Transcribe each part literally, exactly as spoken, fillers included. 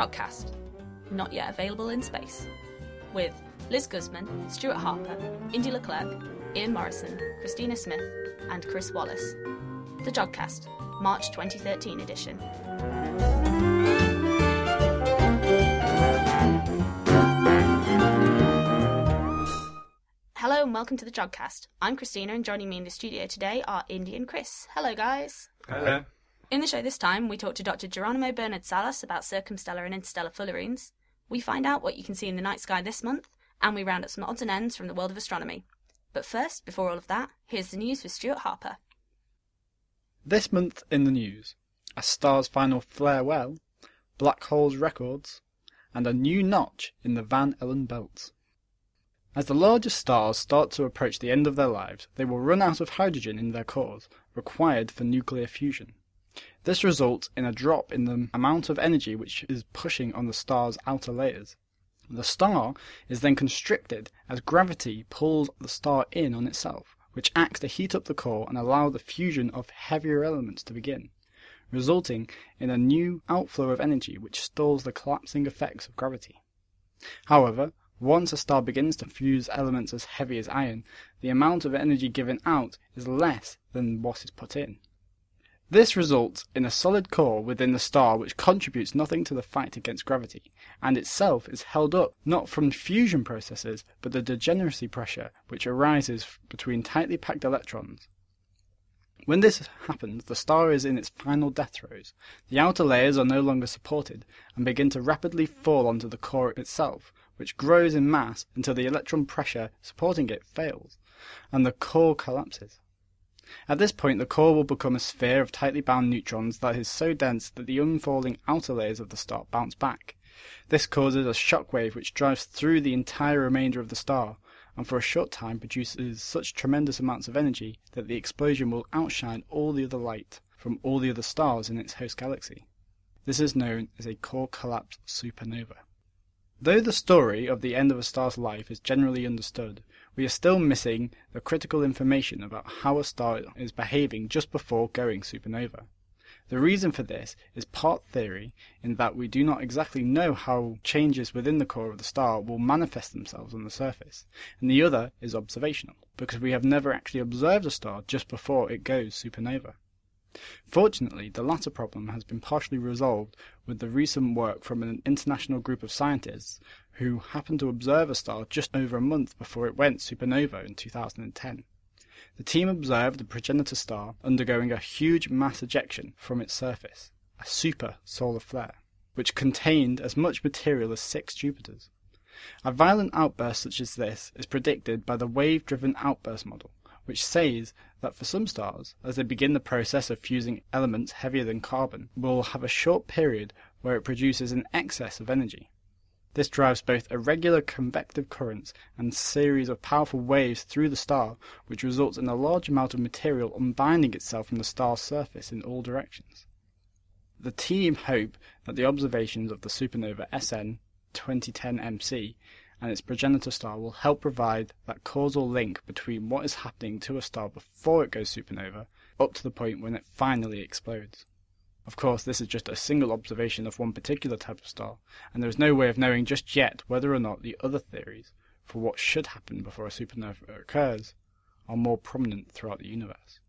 JogCast, not yet available in space, with Liz Guzman, Stuart Harper, Indy Leclerc, Ian Morison, Christina Smith, and Chris Wallace. The JogCast, March twenty thirteen edition. Hello and welcome to the JogCast. I'm Christina, and joining me in the studio today are Indy and Chris. Hello, guys. Hello. In the show this time, we talk to Doctor Jeronimo Bernard-Salas about circumstellar and interstellar fullerenes. We find out what you can see in the night sky this month, and we round up some odds and ends from the world of astronomy. But first, before all of that, here's the news with Stuart Harper. This month in the news, a star's final farewell, black holes records, and a new notch in the Van Allen belt. As the largest stars start to approach the end of their lives, they will run out of hydrogen in their cores, required for nuclear fusion. This results in a drop in the amount of energy which is pushing on the star's outer layers. The star is then constricted as gravity pulls the star in on itself, which acts to heat up the core and allow the fusion of heavier elements to begin, resulting in a new outflow of energy which stalls the collapsing effects of gravity. However, once a star begins to fuse elements as heavy as iron, the amount of energy given out is less than what is put in. This results in a solid core within the star which contributes nothing to the fight against gravity, and itself is held up not from fusion processes but the degeneracy pressure which arises between tightly packed electrons. When this happens, the star is in its final death throes. The outer layers are no longer supported and begin to rapidly fall onto the core itself, which grows in mass until the electron pressure supporting it fails, and the core collapses. At this point, the core will become a sphere of tightly bound neutrons that is so dense that the unfolding outer layers of the star bounce back. This causes a shock wave which drives through the entire remainder of the star, and for a short time produces such tremendous amounts of energy that the explosion will outshine all the other light from all the other stars in its host galaxy. This is known as a core collapse supernova. Though the story of the end of a star's life is generally understood, we are still missing the critical information about how a star is behaving just before going supernova. The reason for this is part theory, in that we do not exactly know how changes within the core of the star will manifest themselves on the surface, and the other is observational, because we have never actually observed a star just before it goes supernova. Fortunately, the latter problem has been partially resolved with the recent work from an international group of scientists who happened to observe a star just over a month before it went supernova in two thousand ten. The team observed a progenitor star undergoing a huge mass ejection from its surface, a super solar flare, which contained as much material as six Jupiters. A violent outburst such as this is predicted by the wave-driven outburst model, which says that for some stars, as they begin the process of fusing elements heavier than carbon, will have a short period where it produces an excess of energy. This drives both irregular convective currents and series of powerful waves through the star, which results in a large amount of material unbinding itself from the star's surface in all directions. The team hope that the observations of the supernova S N twenty ten M C and its progenitor star will help provide that causal link between what is happening to a star before it goes supernova up to the point when it finally explodes. Of course, this is just a single observation of one particular type of star, and there is no way of knowing just yet whether or not the other theories for what should happen before a supernova occurs are more prominent throughout the universe.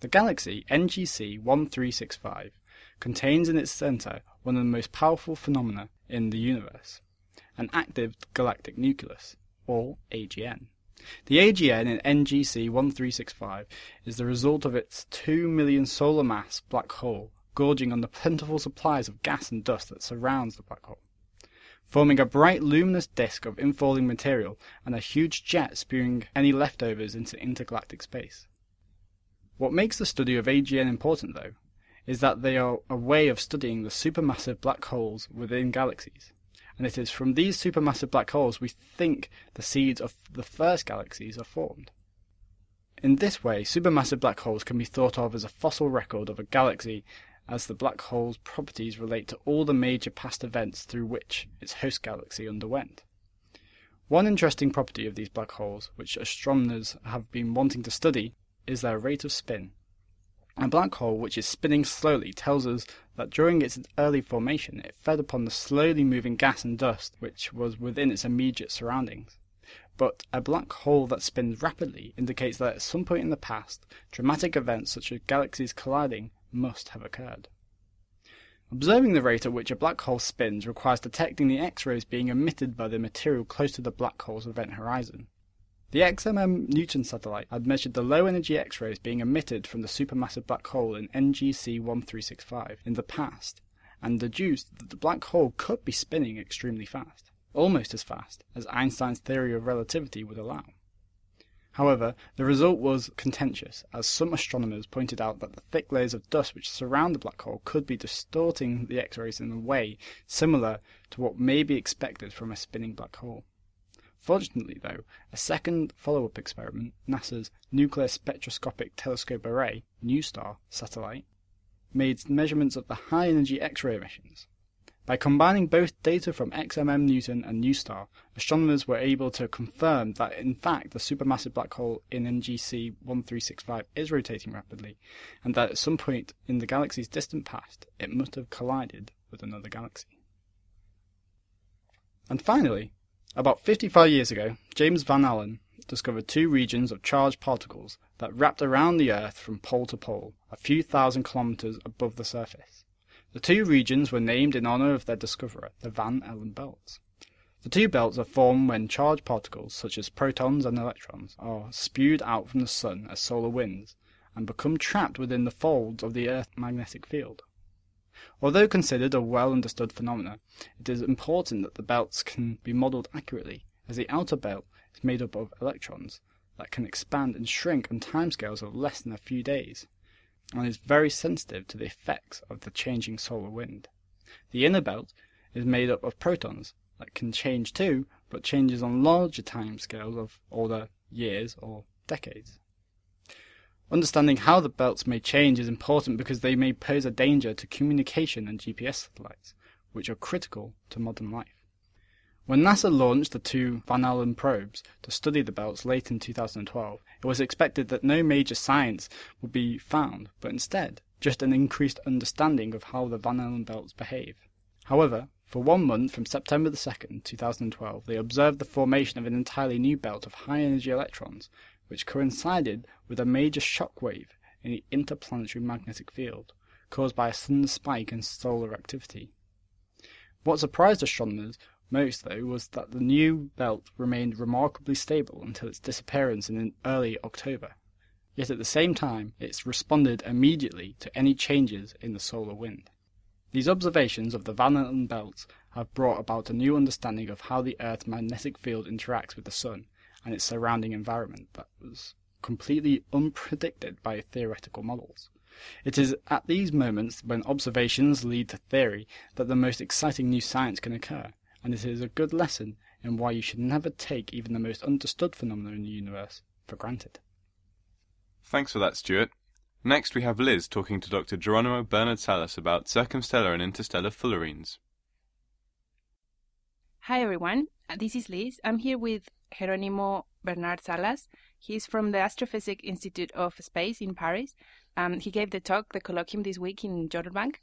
The galaxy N G C thirteen sixty-five contains in its centre one of the most powerful phenomena in the universe, an active galactic nucleus, or A G N. The A G N in N G C thirteen sixty-five is the result of its two million solar mass black hole gorging on the plentiful supplies of gas and dust that surrounds the black hole, forming a bright luminous disk of infalling material and a huge jet spewing any leftovers into intergalactic space. What makes the study of A G N important, though, is that they are a way of studying the supermassive black holes within galaxies, and it is from these supermassive black holes we think the seeds of the first galaxies are formed. In this way, supermassive black holes can be thought of as a fossil record of a galaxy, as the black hole's properties relate to all the major past events through which its host galaxy underwent. One interesting property of these black holes, which astronomers have been wanting to study, is their rate of spin. A black hole which is spinning slowly tells us that during its early formation it fed upon the slowly moving gas and dust which was within its immediate surroundings. But a black hole that spins rapidly indicates that at some point in the past, dramatic events such as galaxies colliding must have occurred. Observing the rate at which a black hole spins requires detecting the X-rays being emitted by the material close to the black hole's event horizon. The X M M-Newton satellite had measured the low-energy X-rays being emitted from the supermassive black hole in N G C thirteen sixty-five in the past, and deduced that the black hole could be spinning extremely fast, almost as fast as Einstein's theory of relativity would allow. However, the result was contentious, as some astronomers pointed out that the thick layers of dust which surround the black hole could be distorting the X-rays in a way similar to what may be expected from a spinning black hole. Fortunately, though, a second follow-up experiment, NASA's Nuclear Spectroscopic Telescope Array, NuSTAR, satellite, made measurements of the high-energy X-ray emissions. By combining both data from X M M Newton and NuSTAR, astronomers were able to confirm that, in fact, the supermassive black hole in N G C thirteen sixty-five is rotating rapidly, and that at some point in the galaxy's distant past, it must have collided with another galaxy. And finally, about fifty-five years ago, James Van Allen discovered two regions of charged particles that wrapped around the Earth from pole to pole, a few thousand kilometers above the surface. The two regions were named in honor of their discoverer, the Van Allen belts. The two belts are formed when charged particles, such as protons and electrons, are spewed out from the Sun as solar winds and become trapped within the folds of the Earth's magnetic field. Although considered a well-understood phenomenon, it is important that the belts can be modelled accurately, as the outer belt is made up of electrons that can expand and shrink on timescales of less than a few days, and is very sensitive to the effects of the changing solar wind. The inner belt is made up of protons that can change too, but changes on larger timescales of order years or decades. Understanding how the belts may change is important because they may pose a danger to communication and G P S satellites, which are critical to modern life. When NASA launched the two Van Allen probes to study the belts late in two thousand twelve, it was expected that no major science would be found, but instead, just an increased understanding of how the Van Allen belts behave. However, for one month from September second, two thousand twelve, they observed the formation of an entirely new belt of high-energy electrons, which coincided with a major shock wave in the interplanetary magnetic field, caused by a sudden spike in solar activity. What surprised astronomers most, though, was that the new belt remained remarkably stable until its disappearance in early October, yet at the same time it responded immediately to any changes in the solar wind. These observations of the Van Allen belts have brought about a new understanding of how the Earth's magnetic field interacts with the Sun and its surrounding environment that was completely unpredicted by theoretical models. It is at these moments when observations lead to theory that the most exciting new science can occur, and it is a good lesson in why you should never take even the most understood phenomena in the universe for granted. Thanks for that, Stuart. Next we have Liz talking to Doctor Jeronimo Bernard-Salas about circumstellar and interstellar fullerenes. Hi everyone, this is Liz. I'm here with Jeronimo Bernard-Salas. He's from the Astrophysics Institute of Space in Paris. Um, he gave the talk, the colloquium, this week in Jodrell Bank,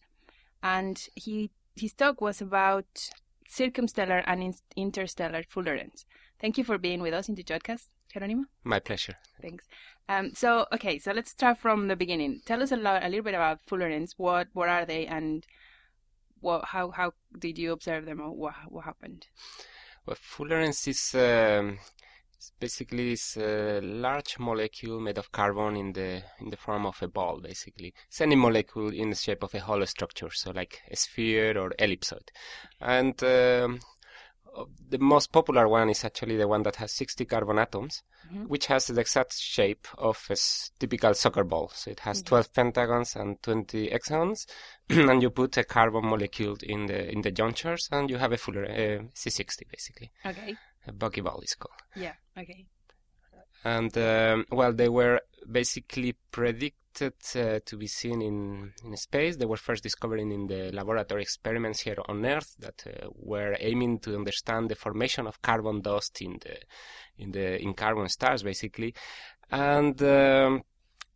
and he his talk was about circumstellar and in- interstellar fullerenes. Thank you for being with us in the JogCast, Jeronimo. My pleasure. Thanks. Um, so, okay, so let's start from the beginning. Tell us a, lot, a little bit about fullerenes. What what are they, and what how how did you observe them, or what what happened? Well, fullerenes is um, basically is a large molecule made of carbon in the in the form of a ball. Basically, it's any molecule in the shape of a hollow structure, so like a sphere or ellipsoid. And um, the most popular one is actually the one that has sixty carbon atoms, mm-hmm. which has the exact shape of a typical soccer ball. So it has mm-hmm. twelve pentagons and twenty hexagons, and you put a carbon molecule in the in the junctures, and you have a fullerene, uh, C sixty basically. Okay. A buckyball is called. Yeah, okay. And, um, well, they were basically predicted uh, to be seen in, in space. They were first discovered in the laboratory experiments here on Earth that uh, were aiming to understand the formation of carbon dust in the in the in carbon stars, basically. And um,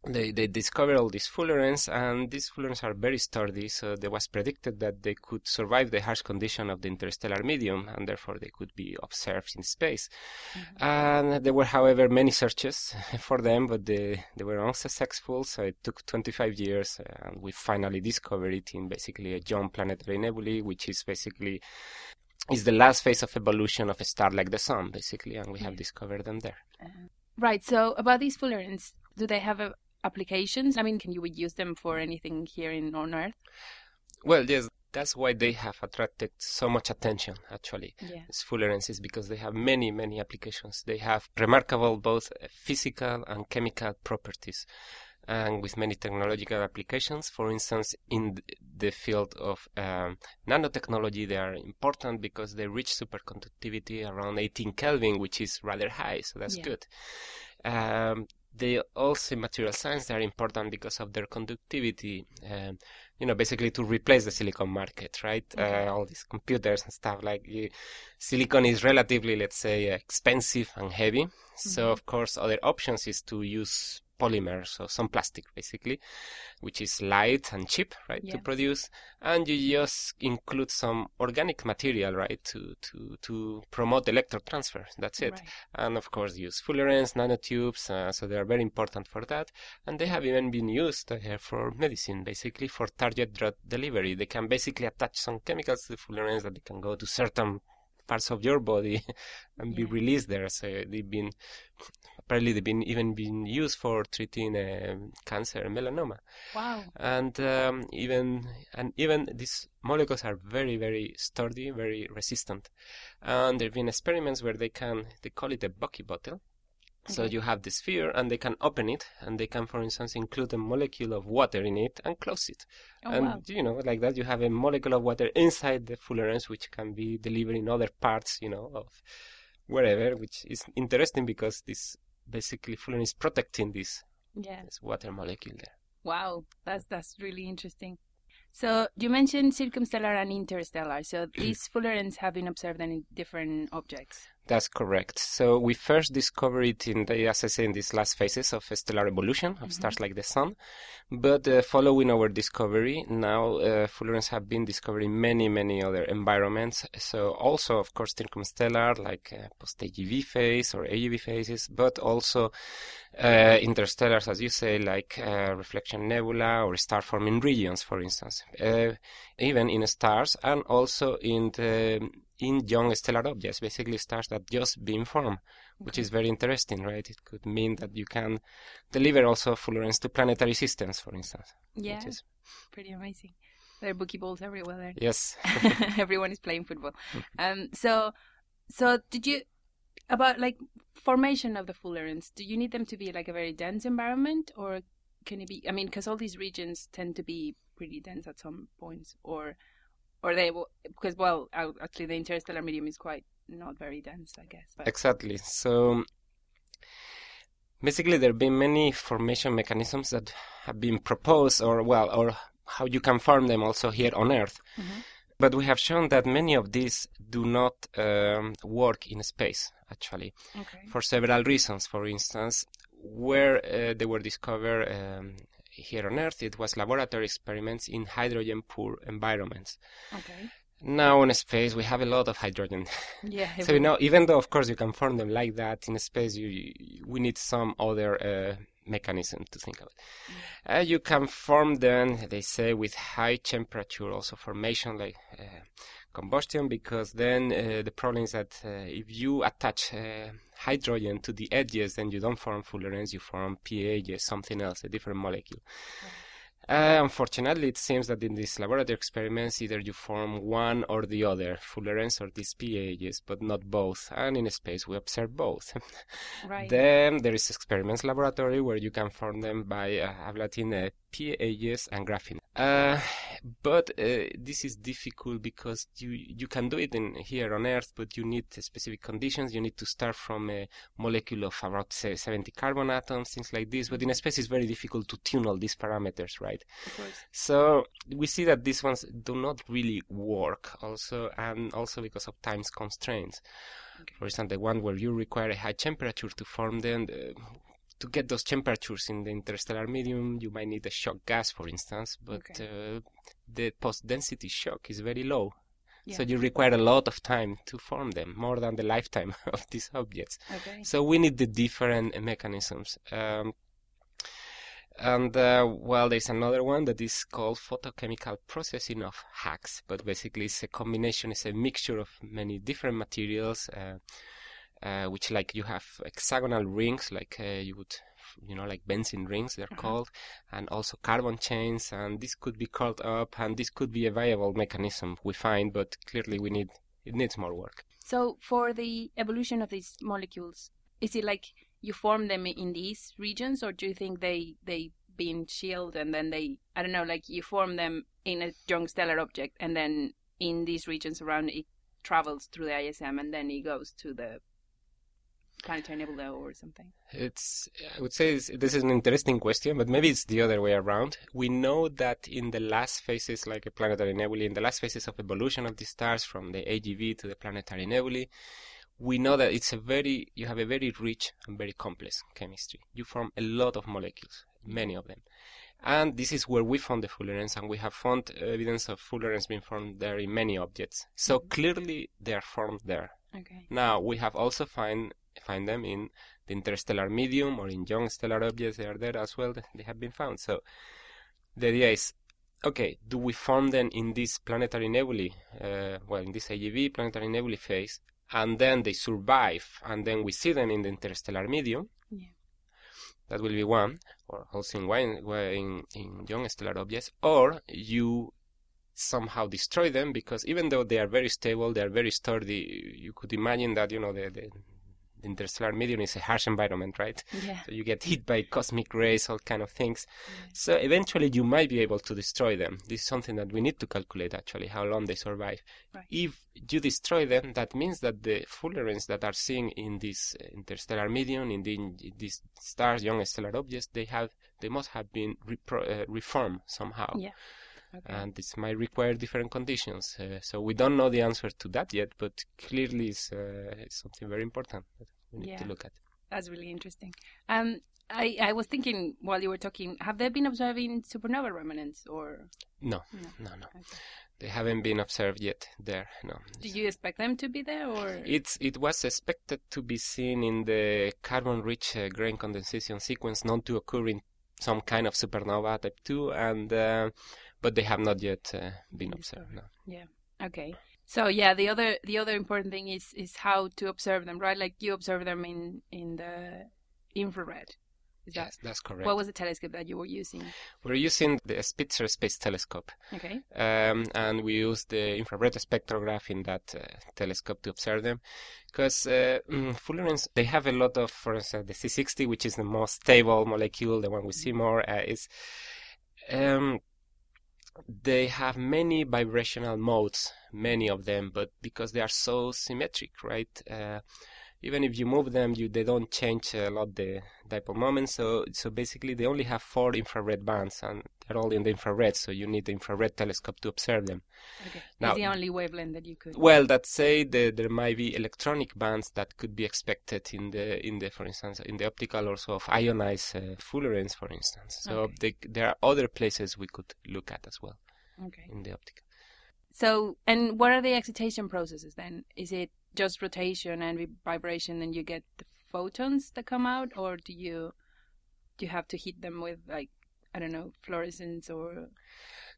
They, they discovered all these fullerenes, and these fullerenes are very sturdy, so it was predicted that they could survive the harsh condition of the interstellar medium, and therefore they could be observed in space. Mm-hmm. And there were, however, many searches for them, but they, they were unsuccessful, so it took twenty-five years, and we finally discovered it in basically a giant planetary nebulae, which is basically is the last phase of evolution of a star like the Sun, basically, and we have discovered them there. Uh, right, so about these fullerenes, do they have a applications? I mean, can you use them for anything here in, on Earth? Well, yes, that's why they have attracted so much attention, actually. Yeah. It's fullerenes is because they have many, many applications. They have remarkable both physical and chemical properties, and with many technological applications. For instance, in the field of um, nanotechnology, they are important because they reach superconductivity around eighteen Kelvin, which is rather high, so that's yeah. good. Um, They also, in material science, they are important because of their conductivity, um, you know, basically to replace the silicon market, right? Okay. Uh, all these computers and stuff like uh, silicon is relatively, let's say, uh, expensive and heavy. Mm-hmm. So, of course, other options is to use polymers, so some plastic, basically, which is light and cheap, right, yeah. to produce. And you just include some organic material, right, to to, to promote electron transfer. That's it. Right. And, of course, use fullerenes, nanotubes, uh, so they are very important for that. And they have even been used uh, for medicine, basically, for target drug delivery. They can basically attach some chemicals to the fullerenes that they can go to certain parts of your body and yeah. be released there. So they've been apparently they've been even been used for treating uh, cancer and melanoma. Wow! And um, even and even these molecules are very very sturdy, very resistant. And there've been experiments where they can they call it a Bucky bottle. Okay. So you have the sphere, and they can open it, and they can, for instance, include a molecule of water in it and close it. Oh, and, wow. you know, like that, you have a molecule of water inside the fullerenes, which can be delivered in other parts, you know, of wherever, which is interesting because this, basically, fullerene is protecting this, yeah. this water molecule there. Wow, that's that's really interesting. So you mentioned circumstellar and interstellar. So these fullerenes have been observed in different objects. That's correct. So we first discovered it in, the, as I say, in these last phases of stellar evolution of mm-hmm. stars like the Sun. But uh, following our discovery, now uh, fullerenes have been discovered in many, many other environments. So also, of course, circumstellar, like uh, post-A G V phase or A G V phases, but also uh, interstellars, as you say, like uh, reflection nebula or star-forming regions, for instance. Uh, even in stars and also in the in young stellar objects, basically stars that just beam form, which is very interesting, right? It could mean that you can deliver also fullerenes to planetary systems, for instance. Yeah, which is pretty amazing. There are bookie balls everywhere there. Yes. Everyone is playing football. Um, so, so did you, about like formation of the fullerenes, do you need them to be like a very dense environment, or can it be, I mean, because all these regions tend to be pretty dense at some points, or... Or they, because, well, actually the interstellar medium is quite not very dense, I guess. But. Exactly. So basically there have been many formation mechanisms that have been proposed or, well, or how you can form them also here on Earth. Mm-hmm. But we have shown that many of these do not um, work in space, actually, okay. for several reasons. For instance, where uh, they were discovered... Um, here on Earth, it was laboratory experiments in hydrogen-poor environments. Okay. Now in space, we have a lot of hydrogen. Yeah. So, you know, even though, of course, you can form them like that, in space, you, you we need some other uh, mechanism to think about. Yeah. Uh, you can form them, they say, with high temperature, also formation like uh, combustion, because then uh, the problem is that uh, if you attach... Uh, hydrogen to the edges, then you don't form fullerenes, you form P A Gs, something else, a different molecule. Right. Uh, unfortunately, it seems that in these laboratory experiments, either you form one or the other, fullerenes or these P A Gs, but not both. And in space, we observe both. Right. Then there is experiments laboratory where you can form them by uh, ablating uh, P A Gs and graphene. Uh, but uh, this is difficult because you, you can do it in here on Earth, but you need specific conditions. You need to start from a molecule of about say, seventy carbon atoms, things like this. But in space, it's very difficult to tune all these parameters, right? Of course. So we see that these ones do not really work, also, and also because of time constraints. Okay. For example, the one where you require a high temperature to form them. Uh, to get those temperatures in the interstellar medium, you might need a shock gas, for instance, but okay. uh, the post-density shock is very low. Yeah. So you require a lot of time to form them, more than the lifetime of these objects. Okay. So we need the different mechanisms. Um, and, uh, well, there's another one that is called photochemical processing of H A Cs, but basically it's a combination, it's a mixture of many different materials, uh, uh, which like you have hexagonal rings, like uh, you would... you know, like benzene rings, they're uh-huh. called, and also carbon chains, and this could be curled up, and this could be a viable mechanism we find, but clearly we need, it needs more work. So for the evolution of these molecules, is it like you form them in these regions, or do you think they, they been shielded and then they, I don't know, like you form them in a young stellar object, and then in these regions around it travels through the I S M, and then it goes to the planetary nebula or something? It's, I would say it's, this is an interesting question, but maybe it's the other way around. We know that in the last phases, like a planetary nebula, in the last phases of evolution of the stars from the A G V to the planetary nebulae, we know that it's a very, you have a very rich and very complex chemistry. You form a lot of molecules, many of them. And this is where we found the fullerenes, and we have found evidence of fullerenes being formed there in many objects. So mm-hmm. clearly they are formed there. Okay. Now, we have also find find them in the interstellar medium or in young stellar objects. They are there as well. They have been found. So the idea is, okay, do we form them in this planetary nebulae, uh, well, in this A G V planetary nebulae phase, and then they survive, and then we see them in the interstellar medium? Yeah. That will be one, or also in, in, in young stellar objects, or you somehow destroy them, because even though they are very stable, they are very sturdy, you could imagine that, you know, the, the interstellar medium is a harsh environment, right? Yeah. So you get hit by cosmic rays, all kind of things. Yeah. So eventually you might be able to destroy them. This is something that we need to calculate, actually, how long they survive. Right. If you destroy them, that means that the fullerenes that are seen in this interstellar medium, in, the, in these stars, young stellar objects, they have, they must have been repro- uh, reformed somehow. Yeah. Okay. And this might require different conditions. Uh, so we don't know the answer to that yet, but clearly it's, uh, it's something very important that we need yeah. to look at. That's really interesting. Um, I, I was thinking while you were talking, have they been observing supernova remnants or? No, no, no. no. Okay. They haven't been observed yet there, no. Do you expect them to be there or? It's, it was expected to be seen in the carbon-rich uh, grain condensation sequence, not to occur in some kind of supernova type two, and uh, but they have not yet uh, been observed. No. Yeah. Okay. So yeah, the other the other important thing is is how to observe them, right? Like you observe them in in the infrared. Is yes, that... that's correct. What was the telescope that you were using? We're using the Spitzer Space Telescope. Okay. Um, and we used the infrared spectrograph in that uh, telescope to observe them, because uh, fullerenes, they have a lot of, for instance, the C sixty, which is the most stable molecule, the one we see more, uh, is um, they have many vibrational modes, many of them, but because they are so symmetric, right? Uh, Even if you move them, you, they don't change a lot the dipole moment. So, so basically, they only have four infrared bands, and they're all in the infrared. So you need the infrared telescope to observe them. Okay, now, it's the only wavelength that you could. Well, that say the, there might be electronic bands that could be expected in the in the for instance in the optical also of ionized uh, fullerenes, for instance. So okay. they, there are other places we could look at as well. Okay. In the optical. So, and what are the excitation processes then? Is it just rotation and vibration and you get the photons that come out, or do you do you have to hit them with, like, I don't know, fluorescence or?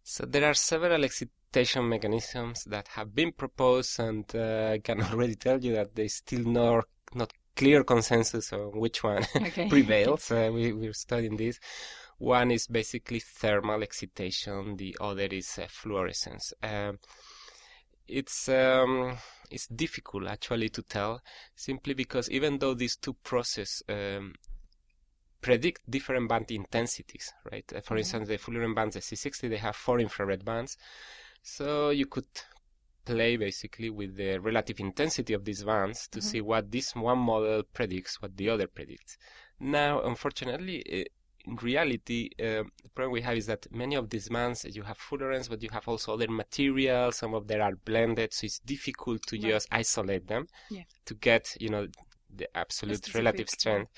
So there are several excitation mechanisms that have been proposed, and uh, I can already tell you that there's still no not clear consensus on which one okay. prevails. Uh, we, we're studying this. One is basically thermal excitation, the other is uh, fluorescence. Um, It's um, it's difficult actually to tell, simply because even though these two processes um, predict different band intensities, right? For mm-hmm. instance, the fullerene bands, the C sixty, they have four infrared bands, so you could play basically with the relative intensity of these bands to mm-hmm. see what this one model predicts, what the other predicts. Now, unfortunately, in reality, uh, the problem we have is that many of these bands, you have fullerenes, but you have also other materials. Some of them are blended, so it's difficult to right. just isolate them yeah. to get, you know, the absolute relative strength.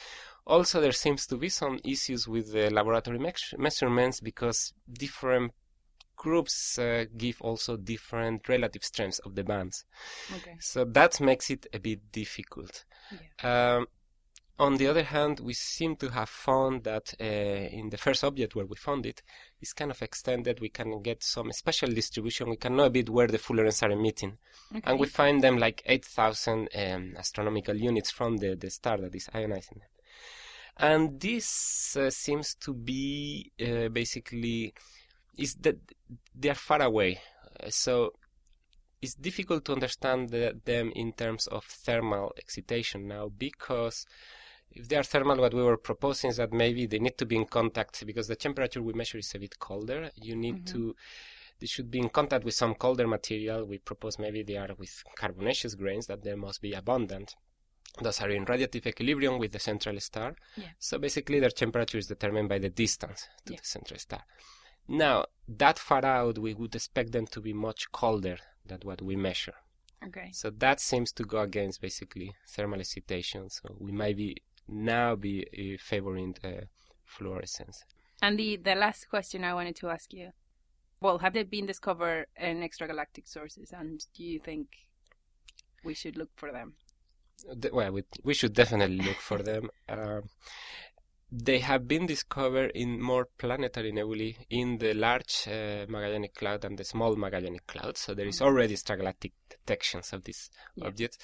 Also, there seems to be some issues with the laboratory me- measurements because different groups uh, give also different relative strengths of the bands. Okay. So that makes it a bit difficult. Yeah. Um, on the other hand, we seem to have found that uh, in the first object where we found it, it's kind of extended. We can get some spatial distribution. We can know a bit where the fullerenes are emitting. Okay. And we find them like eight thousand um, astronomical units from the, the star that is ionizing them. And this uh, seems to be uh, basically... is that they are far away, so it's difficult to understand the, them in terms of thermal excitation now, because if they are thermal, what we were proposing is that maybe they need to be in contact, because the temperature we measure is a bit colder. You need mm-hmm. to, they should be in contact with some colder material. We propose maybe they are with carbonaceous grains, that they must be abundant. Those are in radiative equilibrium with the central star. Yeah. So basically their temperature is determined by the distance to yeah. the central star. Now, that far out, we would expect them to be much colder than what we measure. Okay. So that seems to go against, basically, thermal excitation. So we might be now be uh, favoring uh, fluorescence. And the, the last question I wanted to ask you, well, have they been discovered in extragalactic sources, and do you think we should look for them? The, well, we, we should definitely look for them. Um, They have been discovered in more planetary nebulae in the large uh, Magellanic Cloud and the small Magellanic Cloud. So there is already extragalactic detections of these yeah. objects.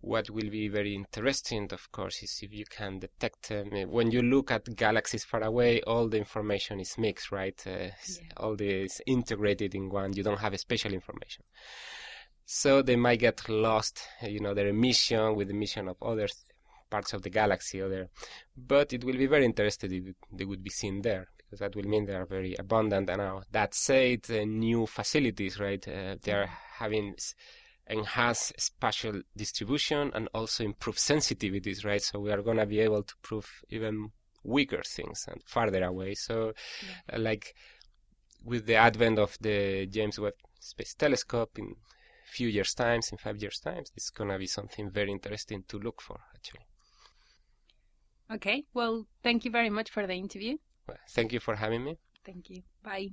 What will be very interesting, of course, is if you can detect them. Um, when you look at galaxies far away, all the information is mixed, right? Uh, yeah. All this integrated in one. You don't have a spatial information. So they might get lost, you know, their emission with the emission of other th- parts of the galaxy or there, but it will be very interesting if they would be seen there, because that will mean they are very abundant. And now that said, uh, new facilities, right? Uh, they are having enhanced spatial distribution and also improved sensitivities, right? So we are going to be able to prove even weaker things and farther away. So, yeah. uh, like with the advent of the James Webb Space Telescope in a few years' times, in five years' times, it's going to be something very interesting to look for, actually. Okay, well, thank you very much for the interview. Well, thank you for having me. Thank you. Bye.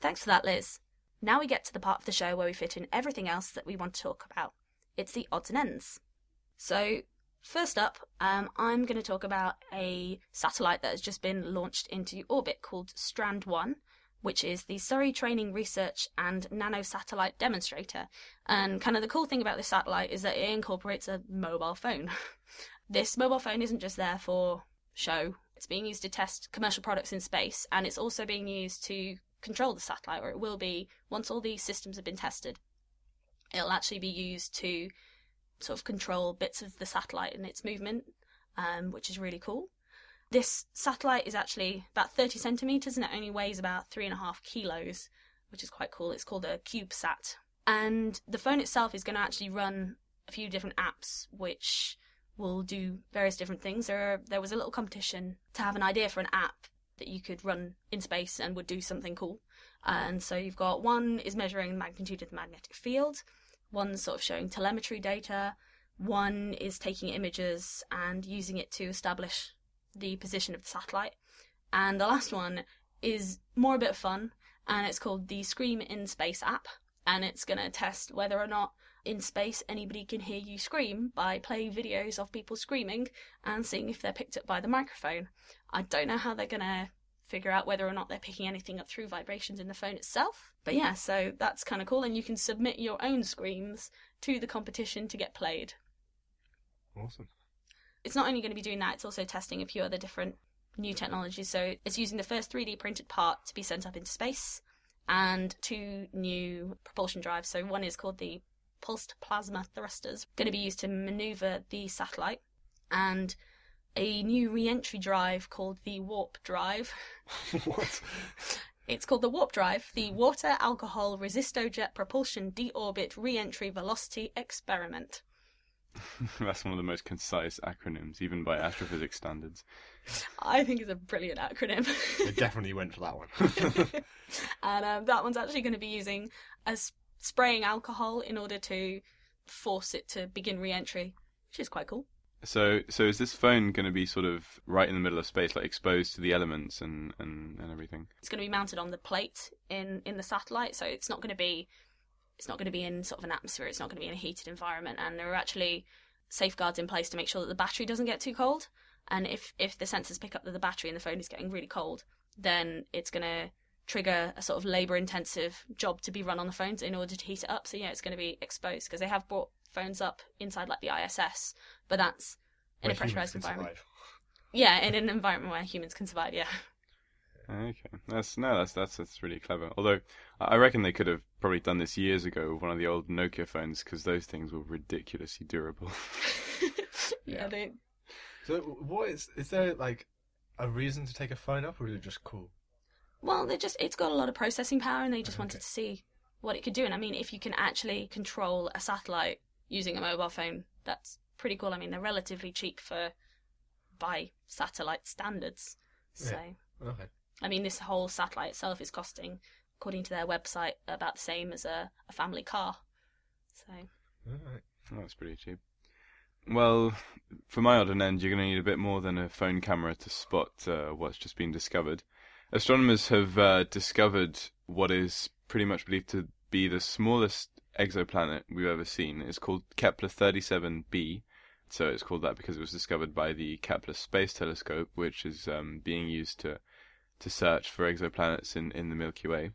Thanks for that, Liz. Now we get to the part of the show where we fit in everything else that we want to talk about. It's the odds and ends. So, first up, um, I'm going to talk about a satellite that has just been launched into orbit called Strand One, which is the Surrey Training Research and Nano Satellite Demonstrator. And kind of the cool thing about this satellite is that it incorporates a mobile phone. This mobile phone isn't just there for show. It's being used to test commercial products in space, and it's also being used to control the satellite, or it will be once all these systems have been tested. It'll actually be used to sort of control bits of the satellite and its movement, um, which is really cool. This satellite is actually about thirty centimetres, and it only weighs about three and a half kilos, which is quite cool. It's called a CubeSat. And the phone itself is going to actually run a few different apps, which will do various different things. There, are, there was a little competition to have an idea for an app that you could run in space and would do something cool. And so you've got one is measuring the magnitude of the magnetic field, one's sort of showing telemetry data, one is taking images and using it to establish the position of the satellite, and the last one is more a bit of fun, and it's called the Scream in Space app, and it's going to test whether or not in space anybody can hear you scream by playing videos of people screaming and seeing if they're picked up by the microphone. I don't know how they're going to figure out whether or not they're picking anything up through vibrations in the phone itself, but yeah, so that's kind of cool, and you can submit your own screams to the competition to get played. Awesome. It's not only going to be doing that, it's also testing a few other different new technologies. So it's using the first three D printed part to be sent up into space and two new propulsion drives. So one is called the pulsed plasma thrusters, going to be used to manoeuvre the satellite, and a new re-entry drive called the WARP drive. What? It's called the WARP drive, the Water Alcohol Resistojet Propulsion Deorbit Re-entry Velocity Experiment. That's one of the most concise acronyms, even by astrophysics standards. I think it's a brilliant acronym. It definitely went for that one. And um, that one's actually going to be using a sp- spraying alcohol in order to force it to begin re-entry, which is quite cool. So, so is this phone going to be sort of right in the middle of space, like exposed to the elements and, and, and everything? It's going to be mounted on the plate in, in the satellite, so it's not going to be it's not going to be in sort of an atmosphere. It's not going to be in a heated environment, and there are actually safeguards in place to make sure that the battery doesn't get too cold. And if if the sensors pick up that the battery in the phone is getting really cold, then it's going to trigger a sort of labour-intensive job to be run on the phones in order to heat it up. So yeah, it's going to be exposed, because they have brought phones up inside like the I S S, but that's in where a pressurised environment. Survive. Yeah, in an environment where humans can survive. Yeah. Okay, that's no, that's that's that's really clever. Although I reckon they could have probably done this years ago with one of the old Nokia phones, because those things were ridiculously durable. yeah, yeah. They... So what is is there like a reason to take a phone up, or is it just cool? Well, they just it's got a lot of processing power, and they just okay. wanted to see what it could do. And I mean, if you can actually control a satellite using a mobile phone, that's pretty cool. I mean, they're relatively cheap for by satellite standards. So, yeah. okay. I mean, this whole satellite itself is costing, according to their website, about the same as a, a family car. So, all right, well, that's pretty cheap. Well, for my odd and end, you're going to need a bit more than a phone camera to spot uh, what's just been discovered. Astronomers have uh, discovered what is pretty much believed to be the smallest exoplanet we've ever seen. It's called Kepler thirty-seven b, so it's called that because it was discovered by the Kepler Space Telescope, which is um, being used to to search for exoplanets in, in the Milky Way.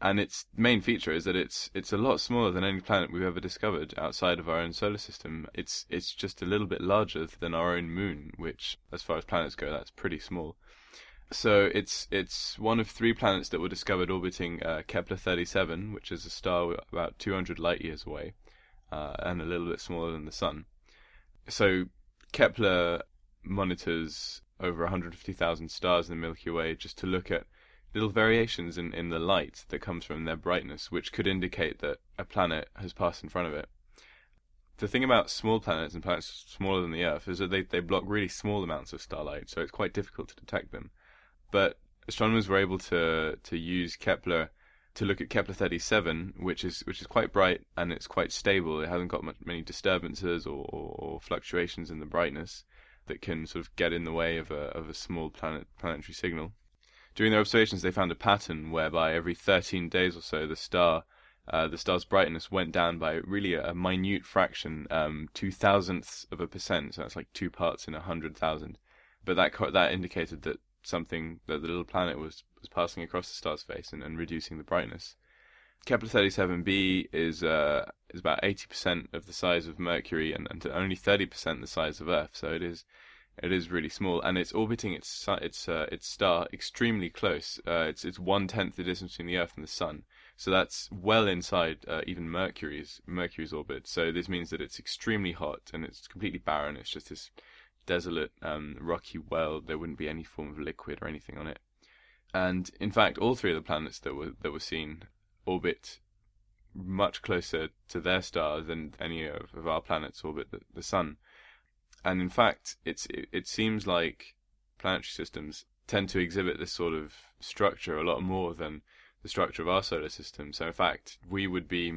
And its main feature is that it's it's a lot smaller than any planet we've ever discovered outside of our own solar system. It's it's just a little bit larger than our own moon, which, as far as planets go, that's pretty small. So it's it's one of three planets that were discovered orbiting uh, Kepler thirty-seven, which is a star about two hundred light-years away, uh, and a little bit smaller than the Sun. So Kepler monitors over one hundred fifty thousand stars in the Milky Way just to look at little variations in, in the light that comes from their brightness, which could indicate that a planet has passed in front of it. The thing about small planets and planets smaller than the Earth is that they, they block really small amounts of starlight, so it's quite difficult to detect them. But astronomers were able to to use Kepler to look at Kepler thirty-seven, which is which is quite bright and it's quite stable. It hasn't got much, many disturbances or, or, or fluctuations in the brightness that can sort of get in the way of a of a small planet planetary signal. During their observations, they found a pattern whereby every thirteen days or so, the star, uh, the star's brightness went down by really a minute fraction, um, two thousandths of a percent. So that's like two parts in a hundred thousand. But that co- that indicated that something that the little planet was was passing across the star's face and, and reducing the brightness. Kepler thirty-seven b is uh is about eighty percent of the size of Mercury and, and only thirty percent the size of Earth. So it is. It is really small, and it's orbiting its its uh, its star extremely close. Uh, it's it's one tenth the distance between the Earth and the Sun, so that's well inside uh, even Mercury's Mercury's orbit. So this means that it's extremely hot and it's completely barren. It's just this desolate, um, rocky world. There wouldn't be any form of liquid or anything on it. And in fact, all three of the planets that were that were seen orbit much closer to their star than any of, of our planets orbit the, the Sun. And in fact, it's it, it seems like planetary systems tend to exhibit this sort of structure a lot more than the structure of our solar system. So in fact, we would be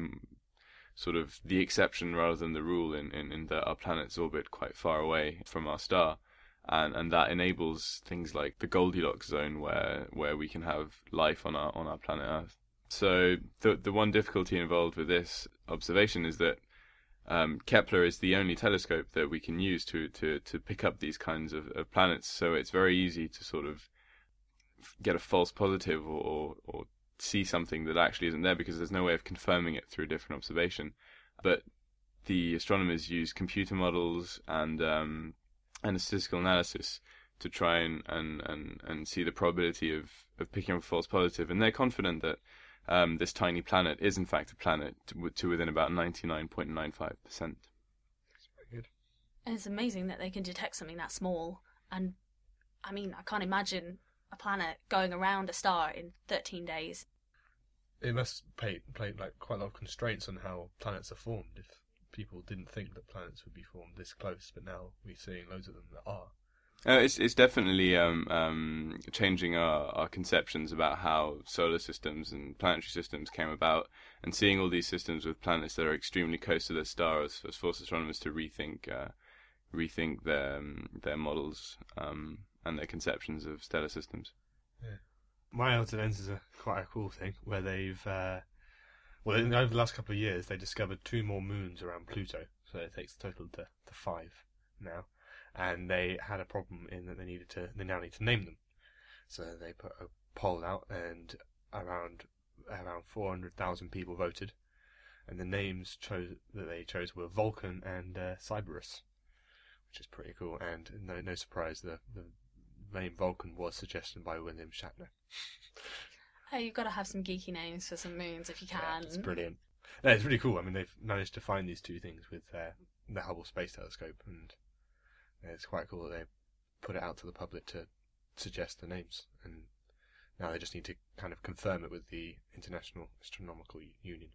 sort of the exception rather than the rule in, in, in that our planets orbit quite far away from our star. And and that enables things like the Goldilocks zone where where we can have life on our on our planet Earth. So the the one difficulty involved with this observation is that Um, Kepler is the only telescope that we can use to, to, to pick up these kinds of, of planets, so it's very easy to sort of get a false positive or, or, or see something that actually isn't there, because there's no way of confirming it through different observation. But the astronomers use computer models and um, and statistical analysis to try and, and, and, and see the probability of, of picking up a false positive, and they're confident that Um, this tiny planet is in fact a planet to, to within about ninety-nine point nine five percent. That's pretty good. It's amazing that they can detect something that small, and I mean, I can't imagine a planet going around a star in thirteen days. It must play, play like quite a lot of constraints on how planets are formed. If people didn't think that planets would be formed this close, but now we're seeing loads of them that are. Uh, it's it's definitely um, um, changing our, our conceptions about how solar systems and planetary systems came about, and seeing all these systems with planets that are extremely close to their stars has forced astronomers to rethink uh, rethink their um, their models um, and their conceptions of stellar systems. Yeah. My odds and ends is a, quite a cool thing where they've uh, well in, over the last couple of years they discovered two more moons around Pluto, so it takes the total to, to five now. And they had a problem in that they needed to they now need to name them, so they put a poll out and around around four hundred thousand people voted, and the names chose that they chose were Vulcan and uh, Cerberus, which is pretty cool. And no no surprise, the the name Vulcan was suggested by William Shatner. Hey, you've got to have some geeky names for some moons if you can. Yeah, it's brilliant. No, it's really cool. I mean, they've managed to find these two things with uh, the Hubble Space Telescope, and it's quite cool that they put it out to the public to suggest the names, and now they just need to kind of confirm it with the International Astronomical Union.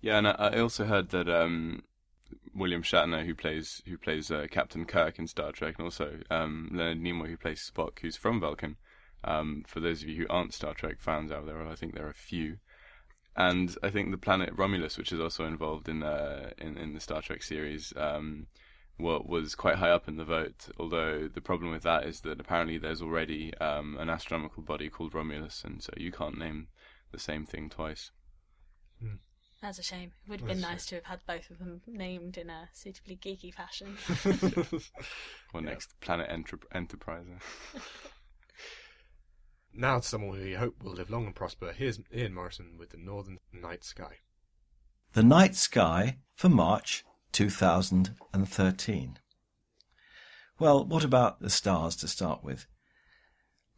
Yeah, and I also heard that um, William Shatner, who plays who plays uh, Captain Kirk in Star Trek, and also um, Leonard Nimoy, who plays Spock, who's from Vulcan. Um, for those of you who aren't Star Trek fans out there, I think there are a few. And I think the planet Romulus, which is also involved in uh, in, in the Star Trek series, um, what was quite high up in the vote, although the problem with that is that apparently there's already um, an astronomical body called Romulus, and so you can't name the same thing twice. Mm. That's a shame. It would have been That's nice true. to have had both of them named in a suitably geeky fashion. Or yeah. Next, Planet Enter- Enterpriser. Now to someone we hope will live long and prosper, here's Ian Morison with the Northern Night Sky. The Night Sky for March two thousand thirteen. Well, what about the stars to start with?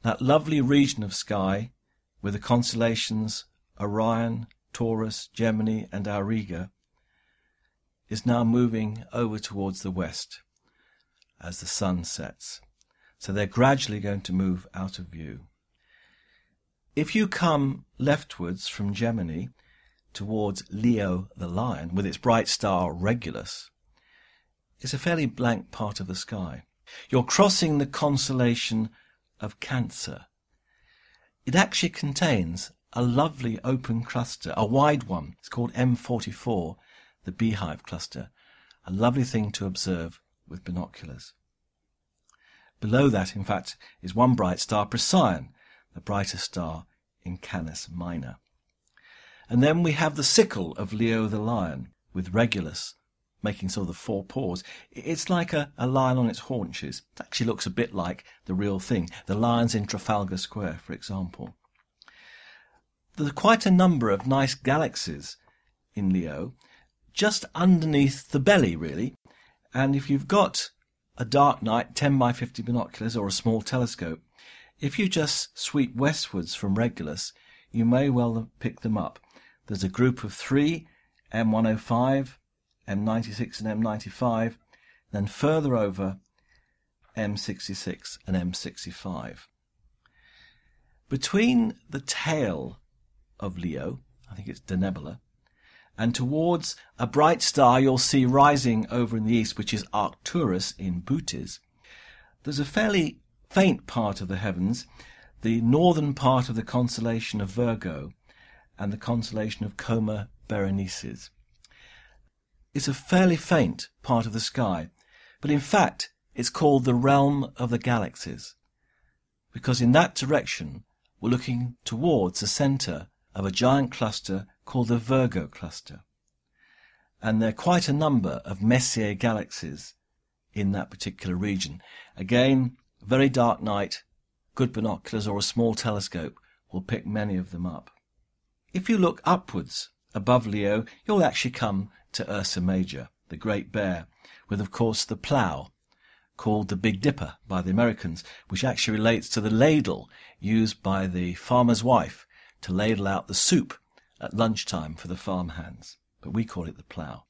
That lovely region of sky with the constellations Orion, Taurus, Gemini and Auriga is now moving over towards the west as the sun sets, so they're gradually going to move out of view. If you come leftwards from Gemini towards Leo the Lion, with its bright star Regulus, is a fairly blank part of the sky. You're crossing the constellation of Cancer. It actually contains a lovely open cluster, a wide one. It's called M forty-four, the Beehive Cluster, a lovely thing to observe with binoculars. Below that, in fact, is one bright star, Procyon, the brightest star in Canis Minor. And then we have the sickle of Leo the Lion, with Regulus making sort of the four paws. It's like a, a lion on its haunches. It actually looks a bit like the real thing, the lions in Trafalgar Square, for example. There's quite a number of nice galaxies in Leo, just underneath the belly, really. And if you've got a dark night, ten by fifty binoculars or a small telescope, if you just sweep westwards from Regulus, you may well pick them up. There's a group of three, M one oh five, M ninety-six and M ninety-five, then further over, M sixty-six and M sixty-five. Between the tail of Leo, I think it's De Nebula, and towards a bright star you'll see rising over in the east, which is Arcturus in Bootes, there's a fairly faint part of the heavens, the northern part of the constellation of Virgo, and the constellation of Coma Berenices. It's a fairly faint part of the sky, but in fact it's called the realm of the galaxies, because in that direction we're looking towards the centre of a giant cluster called the Virgo Cluster. And there are quite a number of Messier galaxies in that particular region. Again, very dark night, good binoculars or a small telescope will pick many of them up. If you look upwards above Leo, you'll actually come to Ursa Major, the Great Bear, with, of course, the plough, called the Big Dipper by the Americans, which actually relates to the ladle used by the farmer's wife to ladle out the soup at lunchtime for the farmhands. But we call it the plough.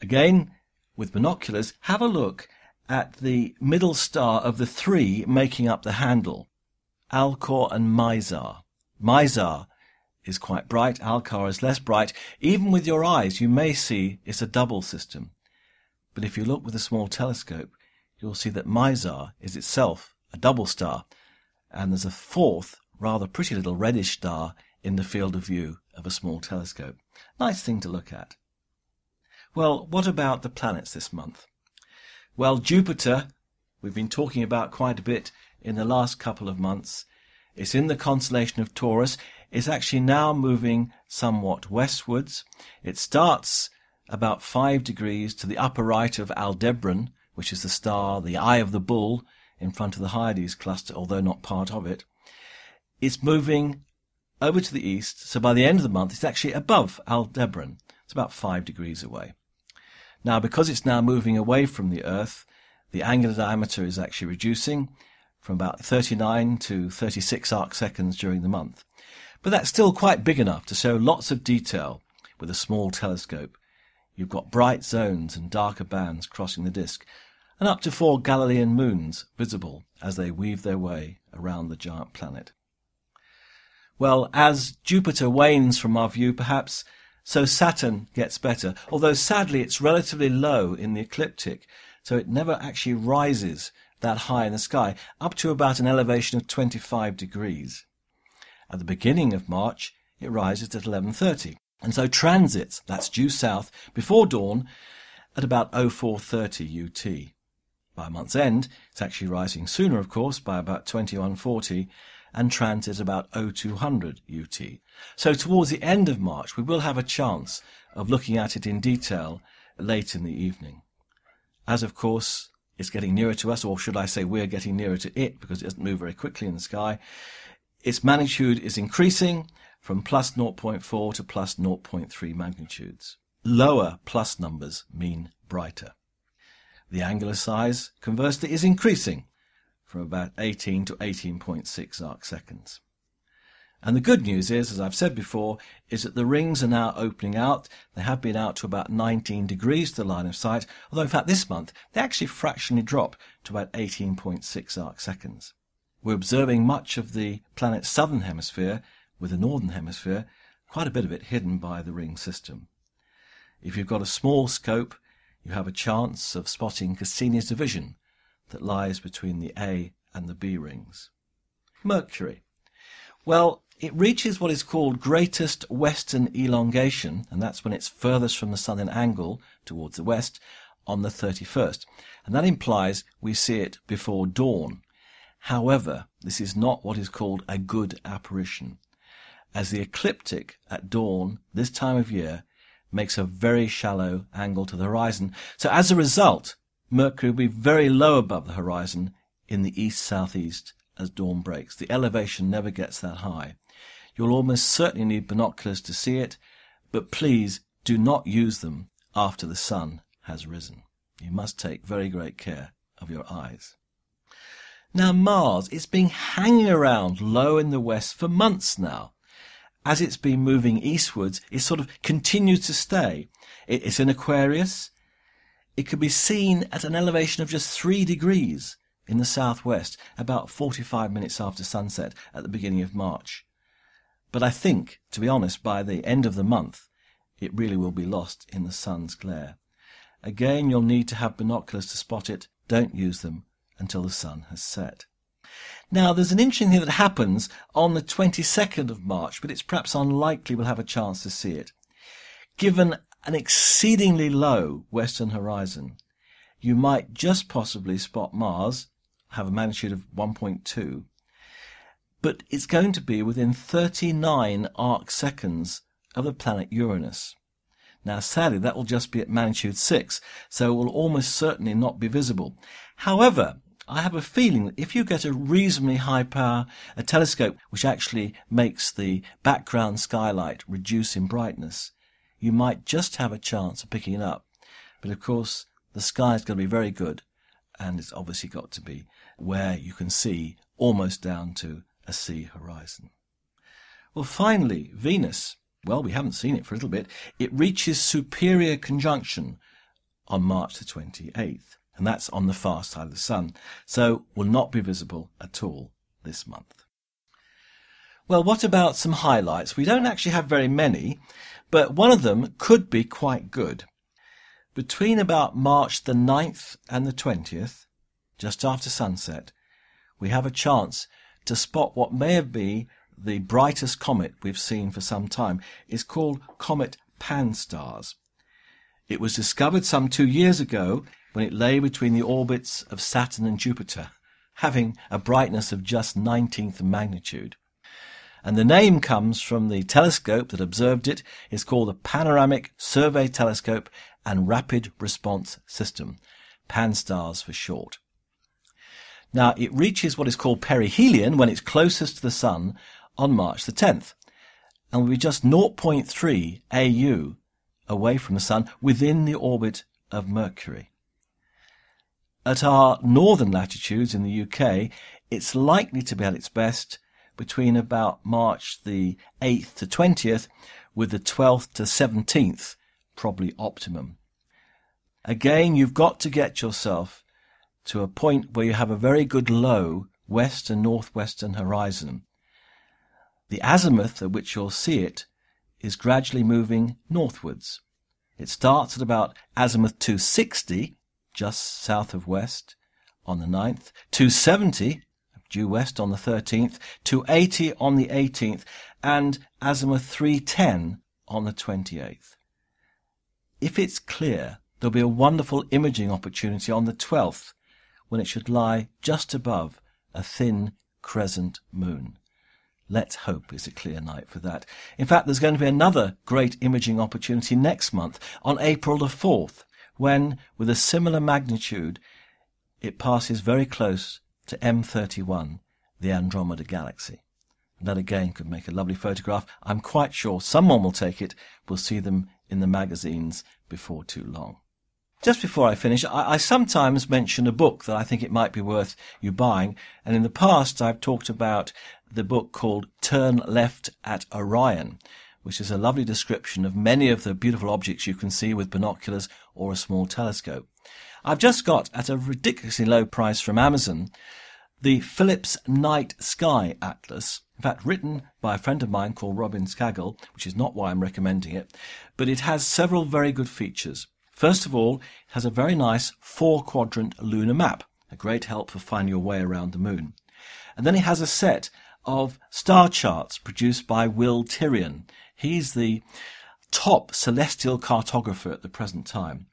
Again, with binoculars, have a look at the middle star of the three making up the handle, Alcor and Mizar. Mizar is quite bright, Alcor is less bright. Even with your eyes you may see it's a double system, but if you look with a small telescope you'll see that Mizar is itself a double star, and there's a fourth rather pretty little reddish star in the field of view of a small telescope. Nice thing to look at. Well, what about the planets this month? Well, Jupiter, we've been talking about quite a bit in the last couple of months. It's in the constellation of Taurus. It's actually now moving somewhat westwards. It starts about five degrees to the upper right of Aldebaran, which is the star, the eye of the bull, in front of the Hyades cluster, although not part of it. It's moving over to the east, so by the end of the month it's actually above Aldebaran. It's about five degrees away. Now, because it's now moving away from the Earth, the angular diameter is actually reducing from about thirty-nine to thirty-six arc seconds during the month. But that's still quite big enough to show lots of detail with a small telescope. You've got bright zones and darker bands crossing the disk, and up to four Galilean moons visible as they weave their way around the giant planet. Well, as Jupiter wanes from our view, perhaps, so Saturn gets better, although sadly it's relatively low in the ecliptic, so it never actually rises that high in the sky, up to about an elevation of twenty-five degrees. At the beginning of March, it rises at eleven thirty, and so transits, that's due south, before dawn, at about oh four thirty U T. By month's end, it's actually rising sooner, of course, by about twenty-one forty, and transit about oh two hundred U T. So towards the end of March, we will have a chance of looking at it in detail late in the evening. As, of course, it's getting nearer to us, or should I say we're getting nearer to it, because it doesn't move very quickly in the sky, its magnitude is increasing from plus zero point four to plus zero point three magnitudes. Lower plus numbers mean brighter. The angular size, conversely, is increasing from about eighteen to eighteen point six arc seconds. And the good news is, as I've said before, is that the rings are now opening out. They have been out to about nineteen degrees to the line of sight, although in fact this month they actually fractionally drop to about eighteen point six arc seconds. We're observing much of the planet's southern hemisphere, with the northern hemisphere, quite a bit of it hidden by the ring system. If you've got a small scope, you have a chance of spotting Cassini's division that lies between the A and the B rings. Mercury. Well, it reaches what is called greatest western elongation, and that's when it's furthest from the sun in angle towards the west, on the thirty-first. And that implies we see it before dawn. However, this is not what is called a good apparition, as the ecliptic at dawn this time of year makes a very shallow angle to the horizon. So as a result, Mercury will be very low above the horizon in the east-southeast as dawn breaks. The elevation never gets that high. You'll almost certainly need binoculars to see it, but please do not use them after the sun has risen. You must take very great care of your eyes. Now Mars, it's been hanging around low in the west for months now. As it's been moving eastwards, it sort of continues to stay. It's in Aquarius. It can be seen at an elevation of just three degrees in the southwest, about forty-five minutes after sunset at the beginning of March. But I think, to be honest, by the end of the month, it really will be lost in the sun's glare. Again, you'll need to have binoculars to spot it. Don't use them until the sun has set. Now, there's an interesting thing that happens on the twenty-second of March, but it's perhaps unlikely we'll have a chance to see it. Given an exceedingly low western horizon, you might just possibly spot Mars, have a magnitude of one point two, but it's going to be within thirty-nine arc seconds of the planet Uranus. Now, sadly, that will just be at magnitude six, so it will almost certainly not be visible. However, I have a feeling that if you get a reasonably high power, a telescope which actually makes the background skylight reduce in brightness, you might just have a chance of picking it up. But of course, the sky is going to be very good, and it's obviously got to be where you can see almost down to a sea horizon. Well, finally, Venus. Well, we haven't seen it for a little bit. It reaches superior conjunction on March the twenty-eighth. And that's on the far side of the sun, so will not be visible at all this month. Well, what about some highlights? We don't actually have very many, but one of them could be quite good. Between about March the ninth and the twentieth, just after sunset, we have a chance to spot what may have been the brightest comet we've seen for some time. It's called Comet Pan-STARRS. It was discovered some two years ago when it lay between the orbits of Saturn and Jupiter, having a brightness of just nineteenth magnitude. And the name comes from the telescope that observed it. It's called the Panoramic Survey Telescope and Rapid Response System, Pan-STARRS for short. Now, it reaches what is called perihelion when it's closest to the Sun on March the tenth, and will be just zero point three A U away from the Sun within the orbit of Mercury. At our northern latitudes in the U K, it's likely to be at its best between about March the eighth to twentieth, with the twelfth to seventeenth probably optimum. Again, you've got to get yourself to a point where you have a very good low west and northwestern horizon. The azimuth at which you'll see it is gradually moving northwards. It starts at about azimuth two sixty, just south of west, on the ninth, two seventy, due west on the thirteenth, two eighty on the eighteenth, and azimuth three ten on the twenty-eighth. If it's clear, there'll be a wonderful imaging opportunity on the twelfth, when it should lie just above a thin crescent moon. Let's hope it's a clear night for that. In fact, there's going to be another great imaging opportunity next month, on April the fourth, when, with a similar magnitude, it passes very close to M thirty-one, the Andromeda Galaxy. And that again could make a lovely photograph. I'm quite sure someone will take it. We'll see them in the magazines before too long. Just before I finish, I, I sometimes mention a book that I think it might be worth you buying, and in the past I've talked about the book called Turn Left at Orion, which is a lovely description of many of the beautiful objects you can see with binoculars or a small telescope. I've just got, at a ridiculously low price from Amazon, the Phillips Night Sky Atlas, in fact written by a friend of mine called Robin Skaggle, which is not why I'm recommending it, but it has several very good features. First of all, it has a very nice four-quadrant lunar map, a great help for finding your way around the moon. And then it has a set of star charts produced by Will Tyrion. He's the top celestial cartographer at the present time.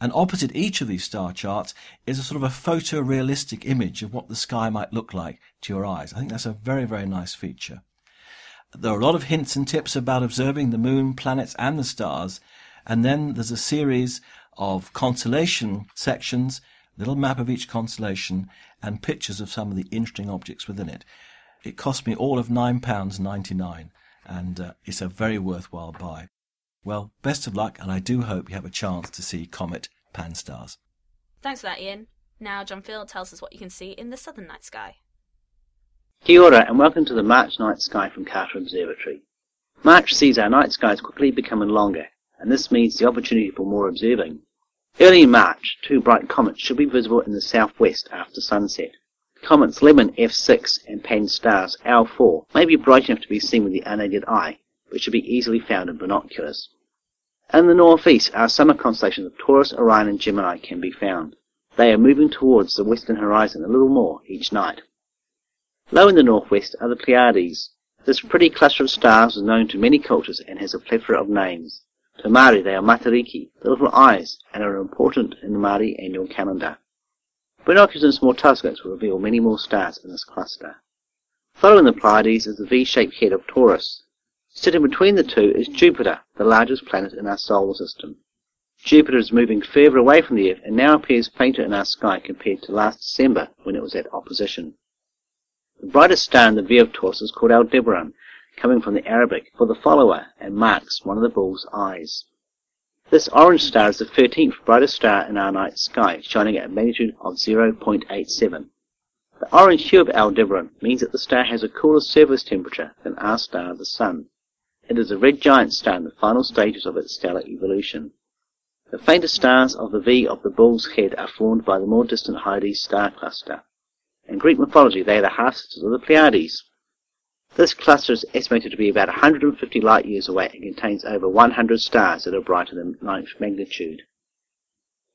And opposite each of these star charts is a sort of a photorealistic image of what the sky might look like to your eyes. I think that's a very, very nice feature. There are a lot of hints and tips about observing the moon, planets and the stars. And then there's a series of constellation sections, a little map of each constellation, and pictures of some of the interesting objects within it. It cost me all of nine pounds ninety-nine, and uh, it's a very worthwhile buy. Well, best of luck, and I do hope you have a chance to see Comet Pan-STARRS. Thanks for that, Ian. Now John Field tells us what you can see in the southern night sky. Kia ora, and welcome to the March night sky from Carter Observatory. March sees our night skies quickly becoming longer, and this means the opportunity for more observing. Early in March, two bright comets should be visible in the southwest after sunset. Comets Lemon F six and Pan-STARRS L four may be bright enough to be seen with the unaided eye, but should be easily found in binoculars. In the northeast, our summer constellations of Taurus, Orion and Gemini can be found. They are moving towards the western horizon a little more each night. Low in the northwest are the Pleiades. This pretty cluster of stars is known to many cultures and has a plethora of names. To Māori they are Matariki, the little eyes, and are important in the Māori annual calendar. Binoculars and small telescopes will reveal many more stars in this cluster. Following the Pleiades is the V-shaped head of Taurus. Sitting between the two is Jupiter, the largest planet in our solar system. Jupiter is moving further away from the Earth and now appears fainter in our sky compared to last December when it was at opposition. The brightest star in the V of Taurus is called Aldebaran, coming from the Arabic for the follower, and marks one of the bull's eyes. This orange star is the thirteenth brightest star in our night sky, shining at a magnitude of zero point eight seven. The orange hue of Aldebaran means that the star has a cooler surface temperature than our star, the Sun. It is a red giant star in the final stages of its stellar evolution. The faintest stars of the V of the bull's head are formed by the more distant Hyades star cluster. In Greek mythology, they are the half-sisters of the Pleiades. This cluster is estimated to be about one hundred fifty light-years away and contains over one hundred stars that are brighter than ninth magnitude.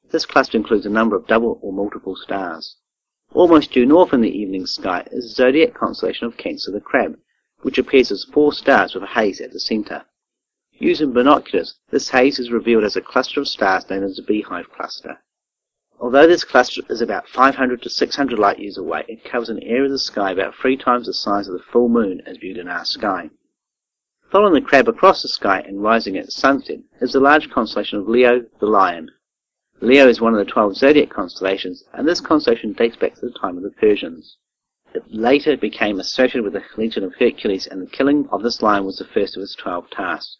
This cluster includes a number of double or multiple stars. Almost due north in the evening sky is the zodiac constellation of Cancer the Crab, which appears as four stars with a haze at the centre. Using binoculars, this haze is revealed as a cluster of stars known as the Beehive Cluster. Although this cluster is about five hundred to six hundred light years away, it covers an area of the sky about three times the size of the full moon as viewed in our sky. Following the crab across the sky and rising at sunset is the large constellation of Leo the Lion. Leo is one of the twelve zodiac constellations, and this constellation dates back to the time of the Persians. It later became associated with the Legion of Hercules, and the killing of this lion was the first of its twelve tasks.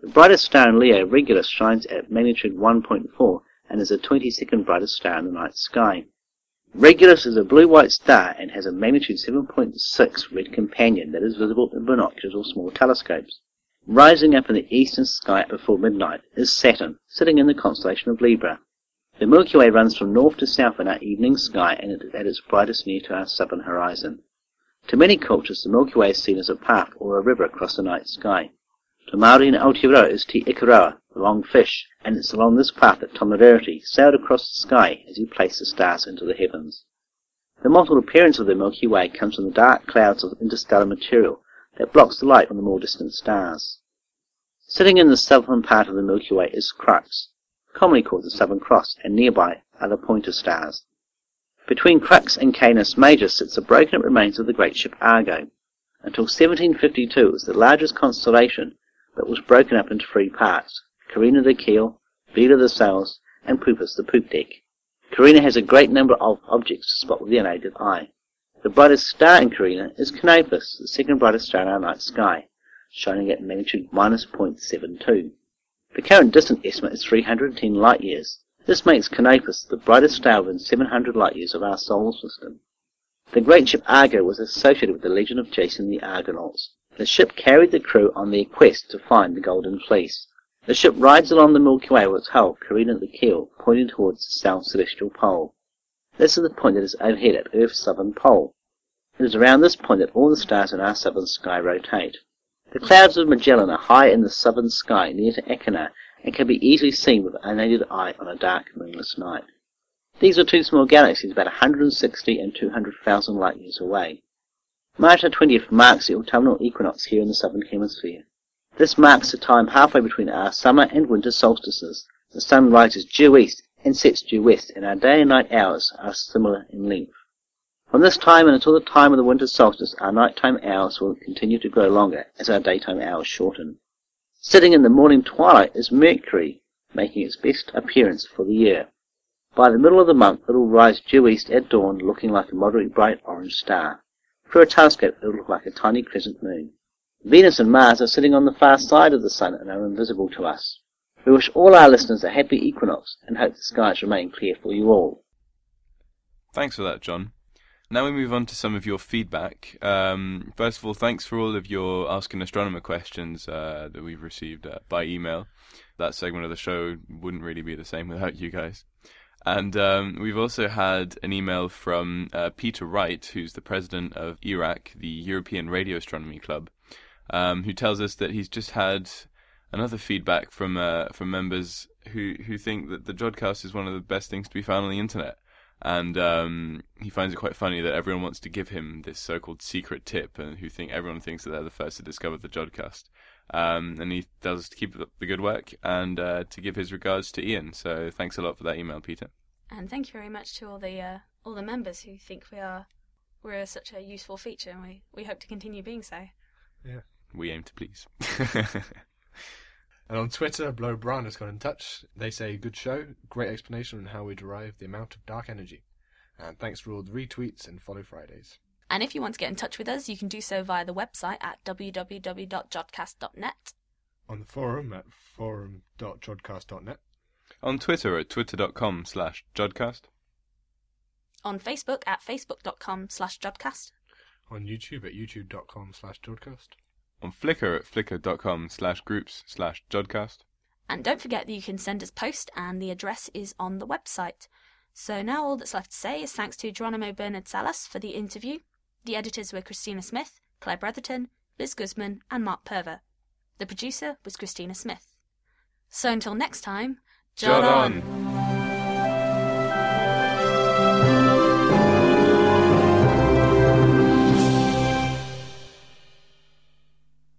The brightest star in Leo, Regulus, shines at magnitude one point four, and is the twenty-second brightest star in the night sky. Regulus is a blue-white star and has a magnitude seven point six red companion that is visible in binoculars or small telescopes. Rising up in the eastern sky before midnight is Saturn, sitting in the constellation of Libra. The Milky Way runs from north to south in our evening sky, and it is at its brightest near to our southern horizon. To many cultures, the Milky Way is seen as a path or a river across the night sky. To Māori and Aotearoa is Te Ikaroa, the long fish, and it's along this path that Tomererity sailed across the sky as he placed the stars into the heavens. The mottled appearance of the Milky Way comes from the dark clouds of interstellar material that blocks the light on the more distant stars. Sitting in the southern part of the Milky Way is Crux, commonly called the Southern Cross, and nearby are the pointer stars. Between Crux and Canis Major sits the broken up remains of the great ship Argo. Until seventeen fifty-two, it was the largest constellation, but was broken up into three parts: Carina the keel, Vela the sails, and Pupus the poop deck. Carina has a great number of objects to spot with the unaided eye. The brightest star in Carina is Canopus, the second brightest star in our night sky, shining at magnitude minus zero point seven two. The current distant estimate is three hundred ten light years. This makes Canopus the brightest star within seven hundred light years of our solar system. The great ship Argo was associated with the legend of Jason the Argonauts. The ship carried the crew on their quest to find the Golden Fleece. The ship rides along the Milky Way with its hull, Carina at the keel, pointing towards the south celestial pole. This is the point that is overhead at Earth's southern pole. It is around this point that all the stars in our southern sky rotate. The clouds of Magellan are high in the southern sky near to Akinar, and can be easily seen with the unaided eye on a dark moonless night. These are two small galaxies about one hundred sixty and two hundred thousand light years away. March twentieth marks the autumnal equinox here in the southern hemisphere. This marks the time halfway between our summer and winter solstices. The sun rises due east and sets due west, and our day and night hours are similar in length. From this time and until the time of the winter solstice, our nighttime hours will continue to grow longer as our daytime hours shorten. Sitting in the morning twilight is Mercury, making its best appearance for the year. By the middle of the month, it will rise due east at dawn, looking like a moderately bright orange star. Through a telescope, it will look like a tiny crescent moon. Venus and Mars are sitting on the far side of the sun and are invisible to us. We wish all our listeners a happy equinox and hope the skies remain clear for you all. Thanks for that, John. Now we move on to some of your feedback. Um, first of all, thanks for all of your Ask an Astronomer questions uh, that we've received uh, by email. That segment of the show wouldn't really be the same without you guys. And um, we've also had an email from uh, Peter Wright, who's the president of E R A C, the European Radio Astronomy Club, um, who tells us that he's just had another feedback from uh, from members who, who think that the JogCast is one of the best things to be found on the internet. And um, he finds it quite funny that everyone wants to give him this so-called secret tip, and who think everyone thinks that they're the first to discover the JogCast. Um, and he tells us to keep up the good work and uh, to give his regards to Ian. So thanks a lot for that email, Peter. And thank you very much to all the uh, all the members who think we are we're such a useful feature, and we, we hope to continue being so. Yeah, we aim to please. And on Twitter, Blow Bran has got in touch. They say, good show, great explanation on how we derive the amount of dark energy. And thanks for all the retweets and follow Fridays. And if you want to get in touch with us, you can do so via the website at w w w dot jodcast dot net. On the forum at forum dot jodcast dot net. On Twitter at twitter dot com slash jodcast. On Facebook at facebook dot com slash jodcast. On YouTube at youtube dot com slash jodcast. On Flickr at flickr dot com slash groups slash jodcast. And don't forget that you can send us post, and the address is on the website. So now all that's left to say is thanks to Jeronimo Bernard-Salas for the interview. The editors were Christina Smith, Claire Bretherton, Liz Guzman, and Mark Perver. The producer was Christina Smith. So until next time, Jod on!